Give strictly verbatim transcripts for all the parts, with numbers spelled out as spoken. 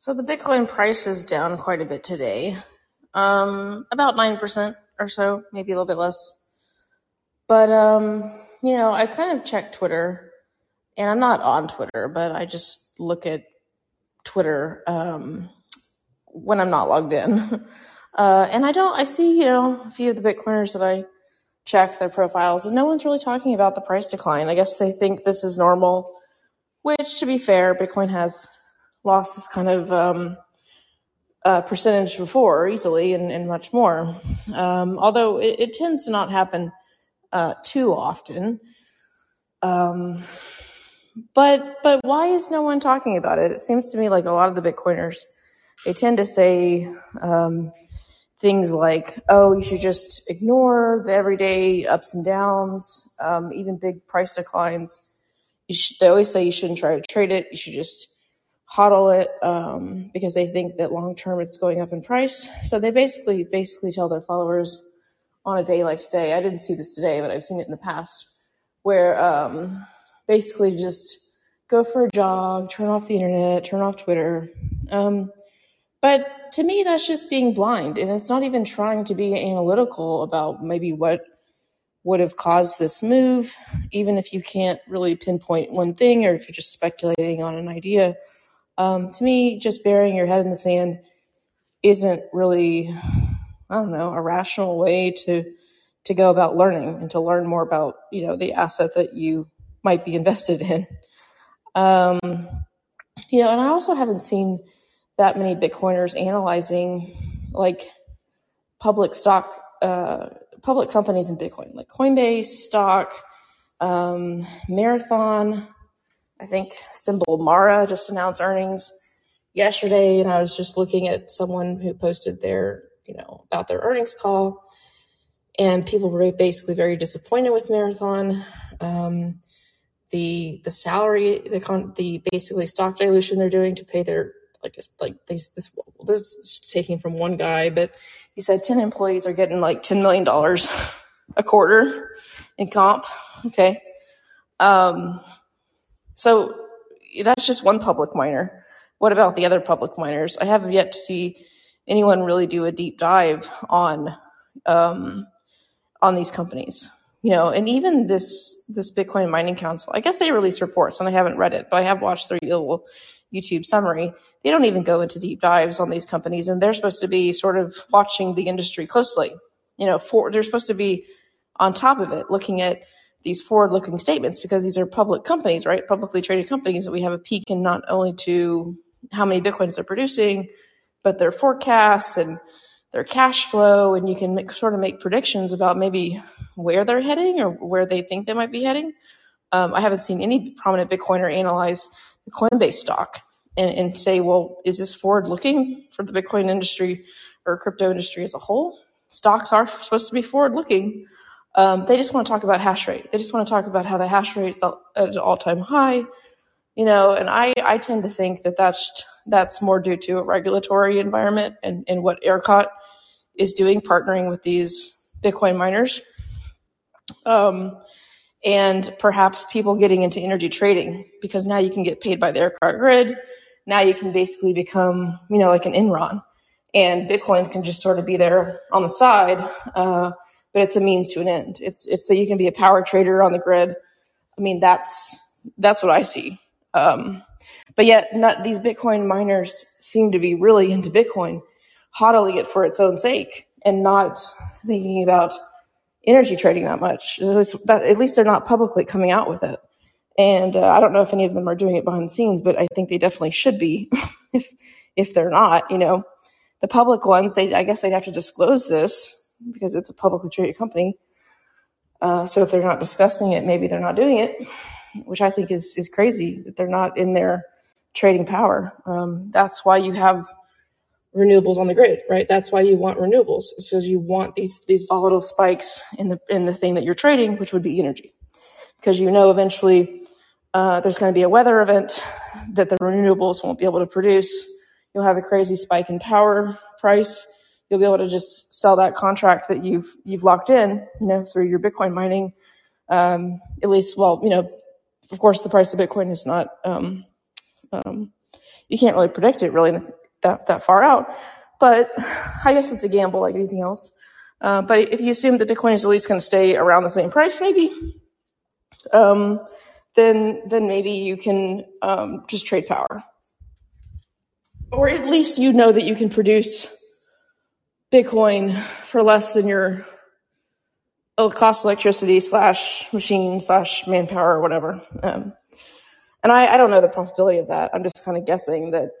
So the Bitcoin price is down quite a bit today, um, about nine percent or so, maybe a little bit less. But, um, you know, I kind of check Twitter, and I'm not on Twitter, but I just look at Twitter um, when I'm not logged in. uh, and I don't, I see, you know, a few of the Bitcoiners that I check their profiles, and no one's really talking about the price decline. I guess they think this is normal, which, to be fair, Bitcoin has lost this kind of um, uh, percentage before easily and, and much more. Um, although it, it tends to not happen uh, too often. Um, but but why is no one talking about it? It seems to me like a lot of the Bitcoiners, they tend to say um, things like, oh, you should just ignore the everyday ups and downs, um, even big price declines. You should, they always say you shouldn't try to trade it. You should just hodl it, um, because they think that long-term it's going up in price. So they basically, basically tell their followers on a day like today, I didn't see this today, but I've seen it in the past, where, um, basically just go for a jog, turn off the internet, turn off Twitter. Um, but to me, that's just being blind, and it's not even trying to be analytical about maybe what would have caused this move, even if you can't really pinpoint one thing, or if you're just speculating on an idea. Um, to me, just burying your head in the sand isn't really, I don't know, a rational way to to go about learning and to learn more about, you know, the asset that you might be invested in. Um, you know, and I also haven't seen that many Bitcoiners analyzing like public stock, uh, public companies in Bitcoin, like Coinbase, Stock, um, Marathon. I think Symbol Mara just announced earnings yesterday, and I was just looking at someone who posted their, you know, about their earnings call, and people were basically very disappointed with Marathon. Um, the the salary, the con- the basically stock dilution they're doing to pay their like like they, this this is taking from one guy, but he said ten employees are getting like ten million dollars a quarter in comp. Okay. Um, So that's just one public miner. What about the other public miners? I haven't yet to see anyone really do a deep dive on um, on these companies, you know. And even this this Bitcoin Mining Council, I guess they release reports, and I haven't read it, but I have watched their little YouTube summary. They don't even go into deep dives on these companies, and they're supposed to be sort of watching the industry closely, you know. For they're supposed to be on top of it, looking at these forward-looking statements, because these are public companies, right? Publicly traded companies that we have a peek in not only to how many Bitcoins they're producing, but their forecasts and their cash flow. And you can make, sort of make predictions about maybe where they're heading or where they think they might be heading. Um, I haven't seen any prominent Bitcoiner analyze the Coinbase stock and, and say, well, is this forward-looking for the Bitcoin industry or crypto industry as a whole? Stocks are supposed to be forward-looking. Um, they just want to talk about hash rate. They just want to talk about how the hash rate's at an all-time high, you know. And I, I tend to think that that's that's more due to a regulatory environment and, and what ERCOT is doing, partnering with these Bitcoin miners, um, and perhaps people getting into energy trading, because now you can get paid by the ERCOT grid. Now you can basically become, you know, like an Enron, and Bitcoin can just sort of be there on the side. Uh, But it's a means to an end. It's it's so you can be a power trader on the grid. I mean, that's that's what I see. Um, but yet, not, these Bitcoin miners seem to be really into Bitcoin, hodling it for its own sake, and not thinking about energy trading that much. At least, at least they're not publicly coming out with it. And uh, I don't know if any of them are doing it behind the scenes, but I think they definitely should be. if if they're not, you know, the public ones, they I guess they'd have to disclose this, because it's a publicly traded company. Uh, so if they're not discussing it, maybe they're not doing it, which I think is, is crazy that they're not in their trading power. Um, that's why you have renewables on the grid, right? That's why you want renewables, is because you want these, these volatile spikes in the, in the thing that you're trading, which would be energy, because you know, eventually uh, there's going to be a weather event that the renewables won't be able to produce. You'll have a crazy spike in power price. You'll be able to just sell that contract that you've you've locked in, you know, through your Bitcoin mining. Um, at least, well, you know, of course, the price of Bitcoin is not um, um, you can't really predict it really that, that far out. But I guess it's a gamble like anything else. Uh, but if you assume that Bitcoin is at least going to stay around the same price, maybe, um, then then maybe you can um, just trade power. Or at least you know that you can produce Bitcoin for less than your cost electricity slash machine slash manpower or whatever. Um, and I, I don't know the profitability of that. I'm just kind of guessing that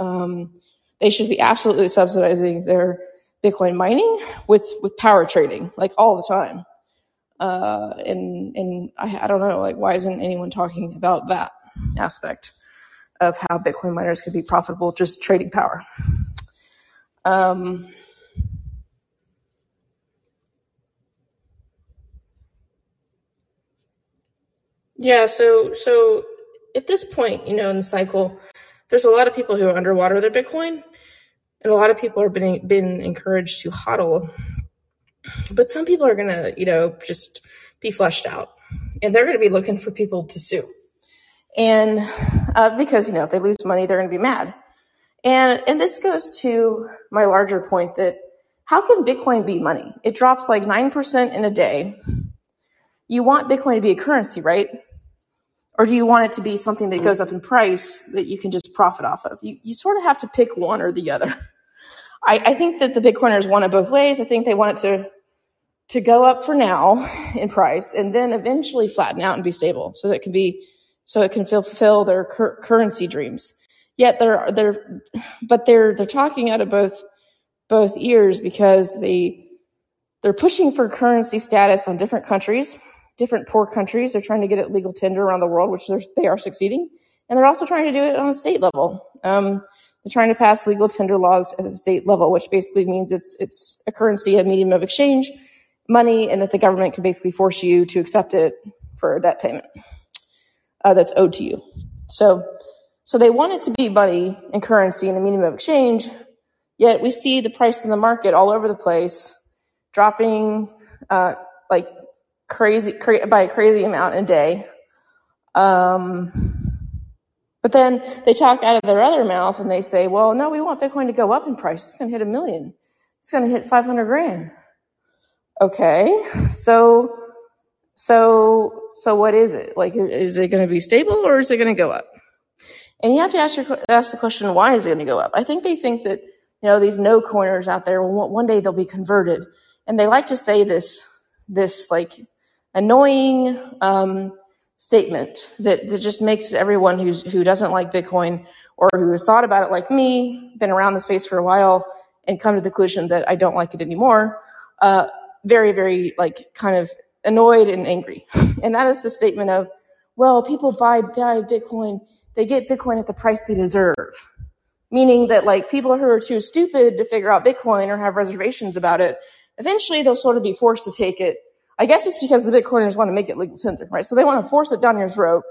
um, they should be absolutely subsidizing their Bitcoin mining with, with power trading, like all the time. Uh, and and I, I don't know, like, why isn't anyone talking about that aspect of how Bitcoin miners could be profitable just trading power? Um, yeah, so so at this point, you know, in the cycle, there's a lot of people who are underwater their Bitcoin, and a lot of people have been, been encouraged to hodl. But some people are going to, you know, just be flushed out, and they're going to be looking for people to sue. And uh, because, you know, if they lose money, they're going to be mad. And and this goes to my larger point that how can Bitcoin be money? It drops like nine percent in a day. You want Bitcoin to be a currency, right? Or do you want it to be something that goes up in price that you can just profit off of? You, you sort of have to pick one or the other. I, I think that the Bitcoiners want it both ways. I think they want it to to go up for now in price and then eventually flatten out and be stable, so that it can be so it can fulfill their cur- currency dreams. Yet they're they're but they're they're talking out of both both ears, because they they're pushing for currency status on different countries. Different poor countries. They're trying to get it legal tender around the world, which they are succeeding. And they're also trying to do it on a state level. Um, they're trying to pass legal tender laws at the state level, which basically means it's it's a currency, a medium of exchange, money, and that the government can basically force you to accept it for a debt payment uh, that's owed to you. So, so they want it to be money and currency and a medium of exchange, yet we see the price in the market all over the place dropping uh, like crazy cra- by a crazy amount a day. Um, but then they talk out of their other mouth and they say, well, no, we want Bitcoin to go up in price. It's going to hit a million. It's going to hit five hundred grand. Okay. So, so, so what is it? Like, is, is it going to be stable or is it going to go up? And you have to ask your, ask the question, why is it going to go up? I think they think that, you know, these no coiners out there, one day they'll be converted. And they like to say this, this like, annoying um, statement that, that just makes everyone who's, who doesn't like Bitcoin or who has thought about it like me, been around the space for a while, and come to the conclusion that I don't like it anymore, uh, very, very like kind of annoyed and angry. And that is the statement of, well, people buy, buy Bitcoin, they get Bitcoin at the price they deserve. Meaning that like people who are too stupid to figure out Bitcoin or have reservations about it, eventually they'll sort of be forced to take it. I guess it's because the Bitcoiners want to make it legal tender, right? So they want to force it down your throat.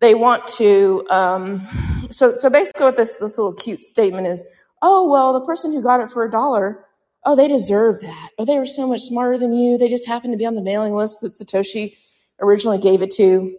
They want to, um, so so basically what this this little cute statement is, oh, well, the person who got it for a dollar, oh, they deserve that. Or they were so much smarter than you. They just happened to be on the mailing list that Satoshi originally gave it to.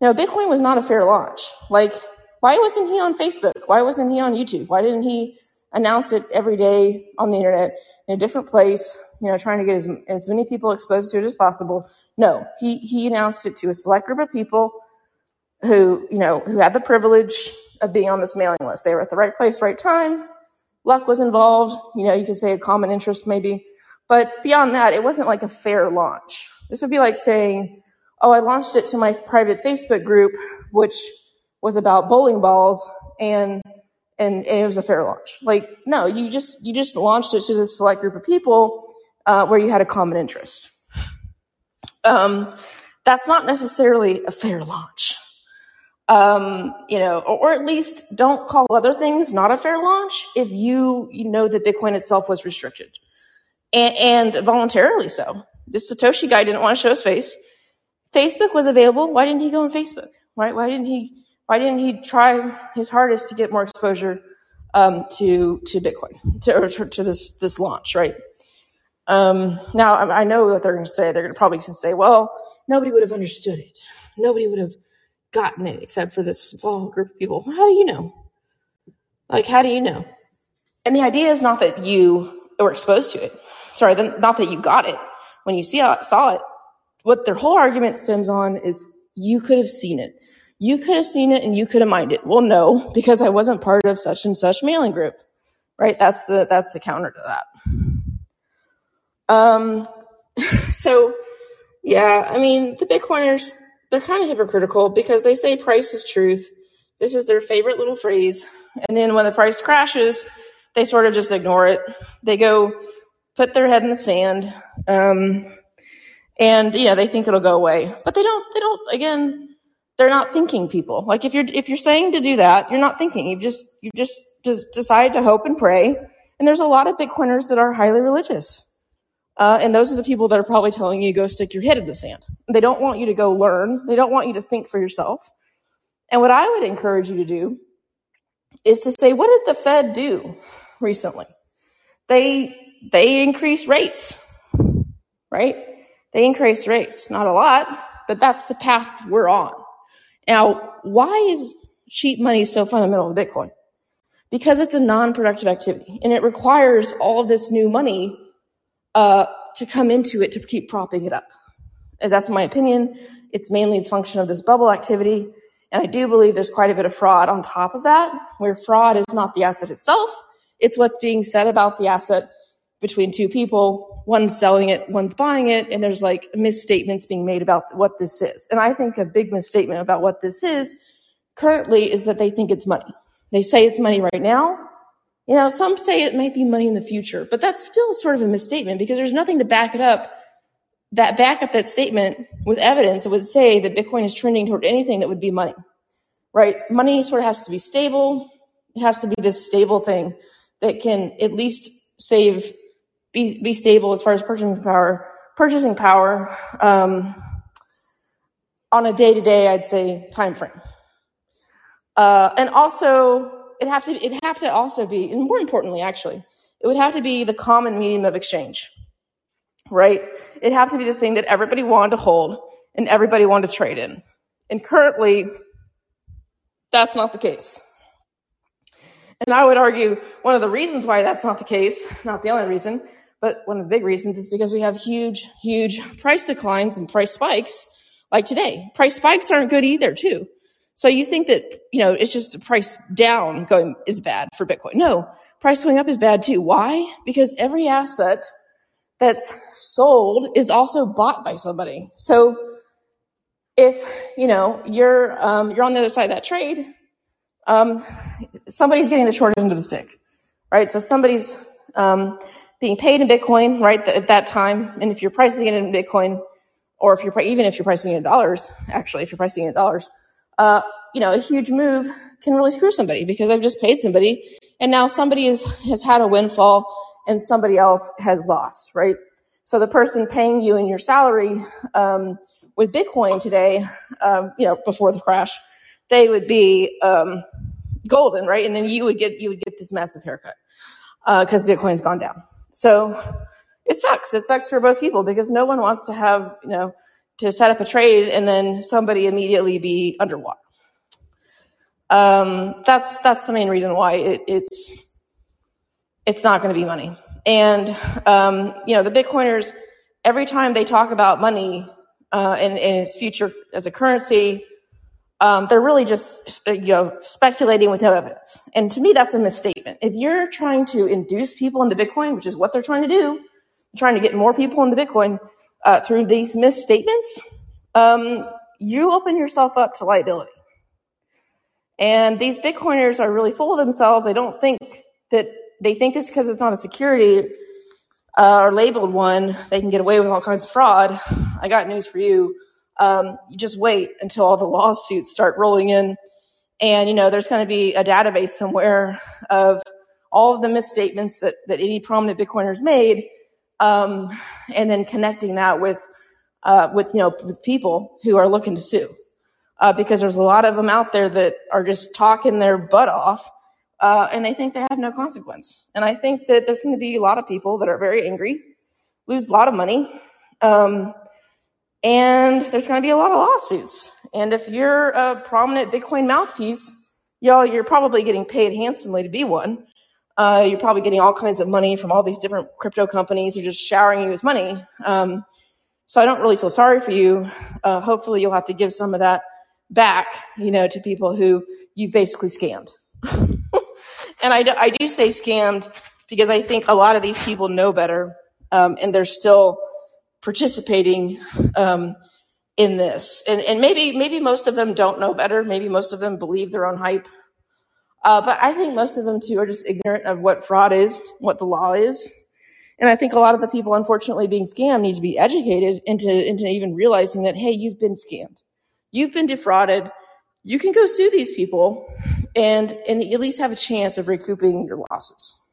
Now, Bitcoin was not a fair launch. Like, why wasn't he on Facebook? Why wasn't he on YouTube? Why didn't he announce it every day on the internet in a different place, you know, trying to get as as many people exposed to it as possible? No, he he announced it to a select group of people who, you know, who had the privilege of being on this mailing list. They were at the right place, right time. Luck was involved. You know, you could say a common interest maybe. But beyond that, it wasn't like a fair launch. This would be like saying, oh, I launched it to my private Facebook group, which was about bowling balls, and And, and it was a fair launch. Like, no, you just you just launched it to this select group of people uh, where you had a common interest. Um, that's not necessarily a fair launch, um, you know, or, or at least don't call other things not a fair launch if you, you know that Bitcoin itself was restricted, and, and voluntarily so. This Satoshi guy didn't want to show his face. Facebook was available. Why didn't he go on Facebook? Right? Why didn't he? Why didn't he try his hardest to get more exposure um, to to Bitcoin, to, or to this this launch, right? Um, now, I know what they're going to say. They're going to probably say, well, nobody would have understood it. Nobody would have gotten it except for this small group of people. Well, how do you know? Like, how do you know? And the idea is not that you were exposed to it. Sorry, not that you got it when you see it, saw it. What their whole argument stems on is you could have seen it. You could have seen it and you could have mined it. Well, no, because I wasn't part of such and such mailing group, right? That's the, that's the counter to that. Um, so yeah, I mean, the Bitcoiners, they're kind of hypocritical because they say price is truth. This is their favorite little phrase. And then when the price crashes, they sort of just ignore it. They go put their head in the sand. Um, and you know, they think it'll go away, but they don't, they don't, again, they're not thinking people. Like if you're, if you're saying to do that, you're not thinking. You've just, you just, just decide to hope and pray. And there's a lot of Bitcoiners that are highly religious. Uh, and those are the people that are probably telling you, go stick your head in the sand. They don't want you to go learn. They don't want you to think for yourself. And what I would encourage you to do is to say, what did the Fed do recently? They, they increased rates, right? They increased rates, not a lot, but that's the path we're on. Now, why is cheap money so fundamental to Bitcoin? Because it's a non-productive activity and it requires all of this new money uh, to come into it to keep propping it up. And that's my opinion. It's mainly the function of this bubble activity. And I do believe there's quite a bit of fraud on top of that, where fraud is not the asset itself. It's what's being said about the asset between two people. One's selling it, one's buying it. And there's like misstatements being made about what this is. And I think a big misstatement about what this is currently is that they think it's money. They say it's money right now. You know, some say it might be money in the future, but that's still sort of a misstatement because there's nothing to back it up. That back up that statement with evidence, it would say that Bitcoin is trending toward anything that would be money, right? Money sort of has to be stable. It has to be this stable thing that can at least save, be, be stable as far as purchasing power, purchasing power, um, on a day to day, I'd say time frame. Uh, and also it have to, it have to also be, and more importantly, actually, it would have to be the common medium of exchange. Right? It'd have to be the thing that everybody wanted to hold and everybody wanted to trade in. And currently, that's not the case. And I would argue one of the reasons why that's not the case, not the only reason, but one of the big reasons is because we have huge, huge price declines and price spikes like today. Price spikes aren't good either, too. So you think that, you know, it's just the price down going is bad for Bitcoin. No, price going up is bad, too. Why? Because every asset that's sold is also bought by somebody. So if, you know, you're, um, you're on the other side of that trade, um, somebody's getting the short end of the stick, right? So somebody's, um, being paid in Bitcoin, right? Th- at that time. And if you're pricing it in Bitcoin, or if you're, even if you're pricing it in dollars, actually, if you're pricing it in dollars, uh, you know, a huge move can really screw somebody because I've just paid somebody and now somebody is, has had a windfall and somebody else has lost, right? So the person paying you in your salary um, with Bitcoin today, um, you know, before the crash, they would be um, golden, right? And then you would get you would get this massive haircut because uh, Bitcoin's gone down. So it sucks. It sucks for both people because no one wants to have, you know, to set up a trade and then somebody immediately be underwater. Um, that's that's the main reason why it, it's. It's not going to be money. And, um, you know, the Bitcoiners, every time they talk about money uh, and, and its future as a currency, um, they're really just, you know, speculating with no evidence. And to me, that's a misstatement. If you're trying to induce people into Bitcoin, which is what they're trying to do, trying to get more people into Bitcoin uh, through these misstatements, um, you open yourself up to liability. And these Bitcoiners are really full of themselves. They don't think that... They think it's because it's not a security uh, or labeled one. They can get away with all kinds of fraud. I got news for you. Um, you just wait until all the lawsuits start rolling in. And, you know, there's going to be a database somewhere of all of the misstatements that, that any prominent Bitcoiners made. Um, and then connecting that with, uh, with, you know, with people who are looking to sue. Uh, because there's a lot of them out there that are just talking their butt off. Uh, and they think they have no consequence. And I think that there's going to be a lot of people that are very angry, lose a lot of money, um, and there's going to be a lot of lawsuits. And if you're a prominent Bitcoin mouthpiece, Yo, you're probably getting paid handsomely to be one. Uh, you're probably getting all kinds of money from all these different crypto companies. They're just showering you with money. Um, so I don't really feel sorry for you. Uh, hopefully you'll have to give some of that back, you know, to people who you've basically scammed. And I do, I do say scammed because I think a lot of these people know better, um, and they're still participating um, in this. And, and maybe maybe most of them don't know better. Maybe most of them believe their own hype. Uh, but I think most of them, too, are just ignorant of what fraud is, what the law is. And I think a lot of the people, unfortunately, being scammed need to be educated into, into even realizing that, hey, you've been scammed. You've been defrauded. You can go sue these people and, and at least have a chance of recouping your losses.